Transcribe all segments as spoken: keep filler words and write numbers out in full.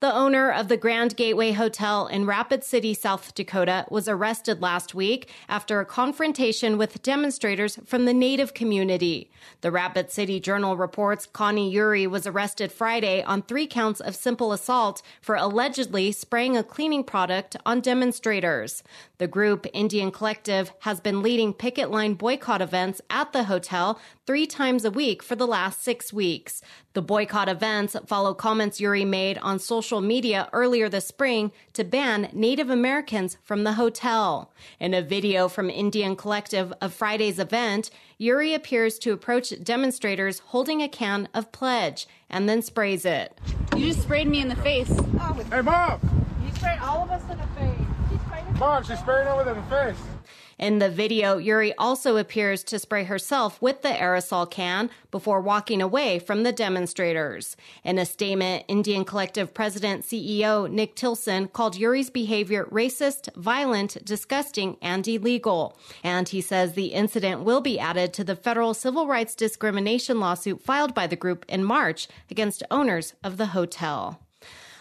The owner of the Grand Gateway Hotel in Rapid City, South Dakota, was arrested last week after a confrontation with demonstrators from the Native community. The Rapid City Journal reports Connie Uhre was arrested Friday on three counts of simple assault for allegedly spraying a cleaning product on demonstrators. The group, Indian Collective, has been leading picket line boycott events at the hotel three times a week for the last six weeks. The boycott events follow comments Yuri made on social media earlier this spring to ban Native Americans from the hotel. In a video from Indian Collective of Friday's event, Yuri appears to approach demonstrators holding a can of Pledge and then sprays it. You just sprayed me in the face. Oh. Hey, Mom! You sprayed all of us in the face. She sprayed us Mom, she sprayed over in the face. In the video, Yuri also appears to spray herself with the aerosol can before walking away from the demonstrators. In a statement, Indian Collective President C E O Nick Tilsen called Yuri's behavior racist, violent, disgusting, and illegal. And he says the incident will be added to the federal civil rights discrimination lawsuit filed by the group in March against owners of the hotel.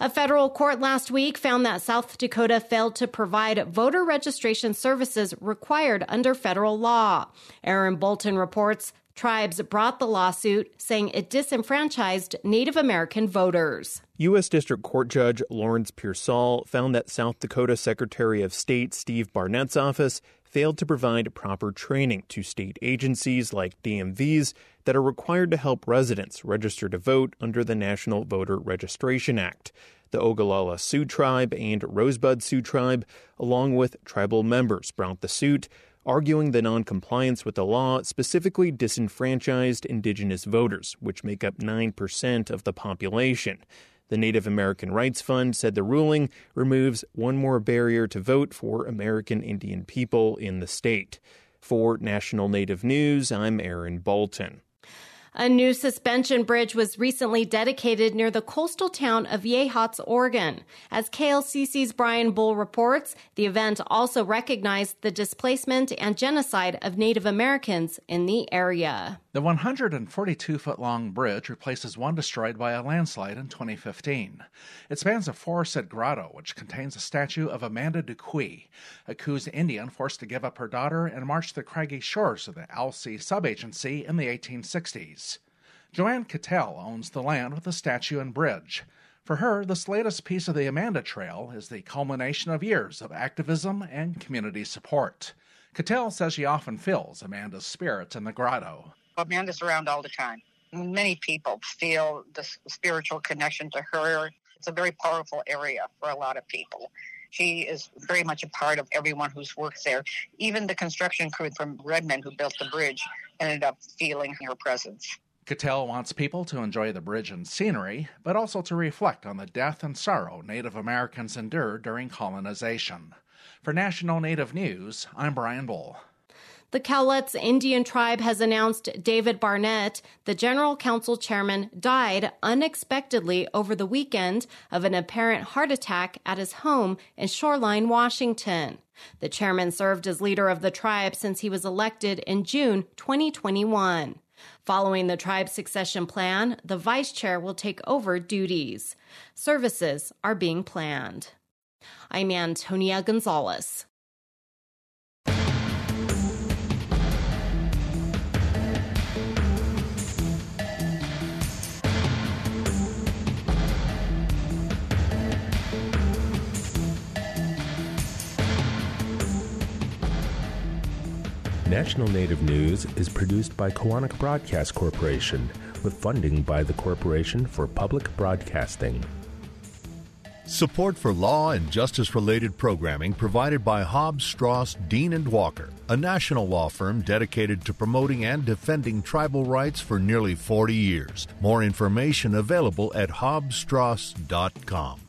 A federal court last week found that South Dakota failed to provide voter registration services required under federal law. Aaron Bolton reports tribes brought the lawsuit, saying it disenfranchised Native American voters. U S. District Court Judge Lawrence Pearsall found that South Dakota Secretary of State Steve Barnett's office failed to provide proper training to state agencies like D M Vs that are required to help residents register to vote under the National Voter Registration Act. The Oglala Sioux Tribe and Rosebud Sioux Tribe, along with tribal members, brought the suit, arguing the noncompliance with the law specifically disenfranchised indigenous voters, which make up nine percent of the population. The Native American Rights Fund said the ruling removes one more barrier to vote for American Indian people in the state. For National Native News, I'm Aaron Bolton. A new suspension bridge was recently dedicated near the coastal town of Yehots, Oregon. As K L C C's Brian Bull reports, the event also recognized the displacement and genocide of Native Americans in the area. The one hundred forty-two foot long bridge replaces one destroyed by a landslide in twenty fifteen. It spans a forested grotto, which contains a statue of Amanda Duque, a Coos Indian forced to give up her daughter and march the craggy shores of the Alsea subagency in the eighteen sixties. Joanne Cattell owns the land with the statue and bridge. For her, this latest piece of the Amanda Trail is the culmination of years of activism and community support. Cattell says she often feels Amanda's spirit in the grotto. Amanda's around all the time. Many people feel the spiritual connection to her. It's a very powerful area for a lot of people. She is very much a part of everyone who's worked there. Even the construction crew from Redmond who built the bridge ended up feeling her presence. Cattell wants people to enjoy the bridge and scenery, but also to reflect on the death and sorrow Native Americans endured during colonization. For National Native News, I'm Brian Bull. The Cowlitz Indian Tribe has announced David Barnett, the General Council Chairman, died unexpectedly over the weekend of an apparent heart attack at his home in Shoreline, Washington. The chairman served as leader of the tribe since he was elected in June twenty twenty-one. Following the tribe's succession plan, the vice chair will take over duties. Services are being planned. I'm Antonia Gonzalez. National Native News is produced by Koahnic Broadcast Corporation, with funding by the Corporation for Public Broadcasting. Support for law and justice-related programming provided by Hobbs, Strauss, Dean and Walker, a national law firm dedicated to promoting and defending tribal rights for nearly forty years. More information available at hobbs strauss dot com.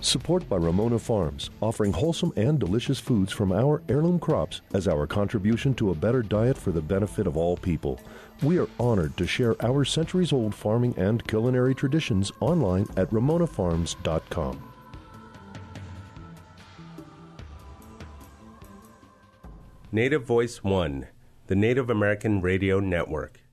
Support by Ramona Farms, offering wholesome and delicious foods from our heirloom crops as our contribution to a better diet for the benefit of all people. We are honored to share our centuries-old farming and culinary traditions online at ramona farms dot com. Native Voice One, the Native American Radio Network.